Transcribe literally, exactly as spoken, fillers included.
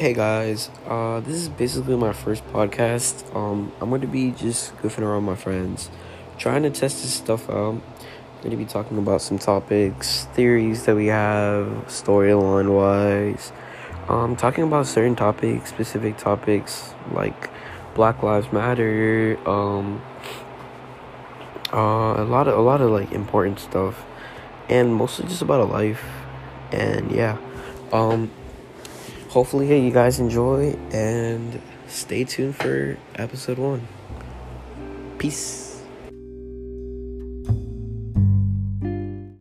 Hey guys, uh, this is basically my first podcast. Um, I'm going to be just goofing around with my friends, trying to test this stuff out. I'm going to be talking about some topics, theories that we have, storyline-wise. Um, talking about certain topics, specific topics like Black Lives Matter. Um, uh, a lot of a lot of like important stuff, and mostly just about a life. And yeah, um. Hopefully you guys enjoy, and stay tuned for episode one. Peace.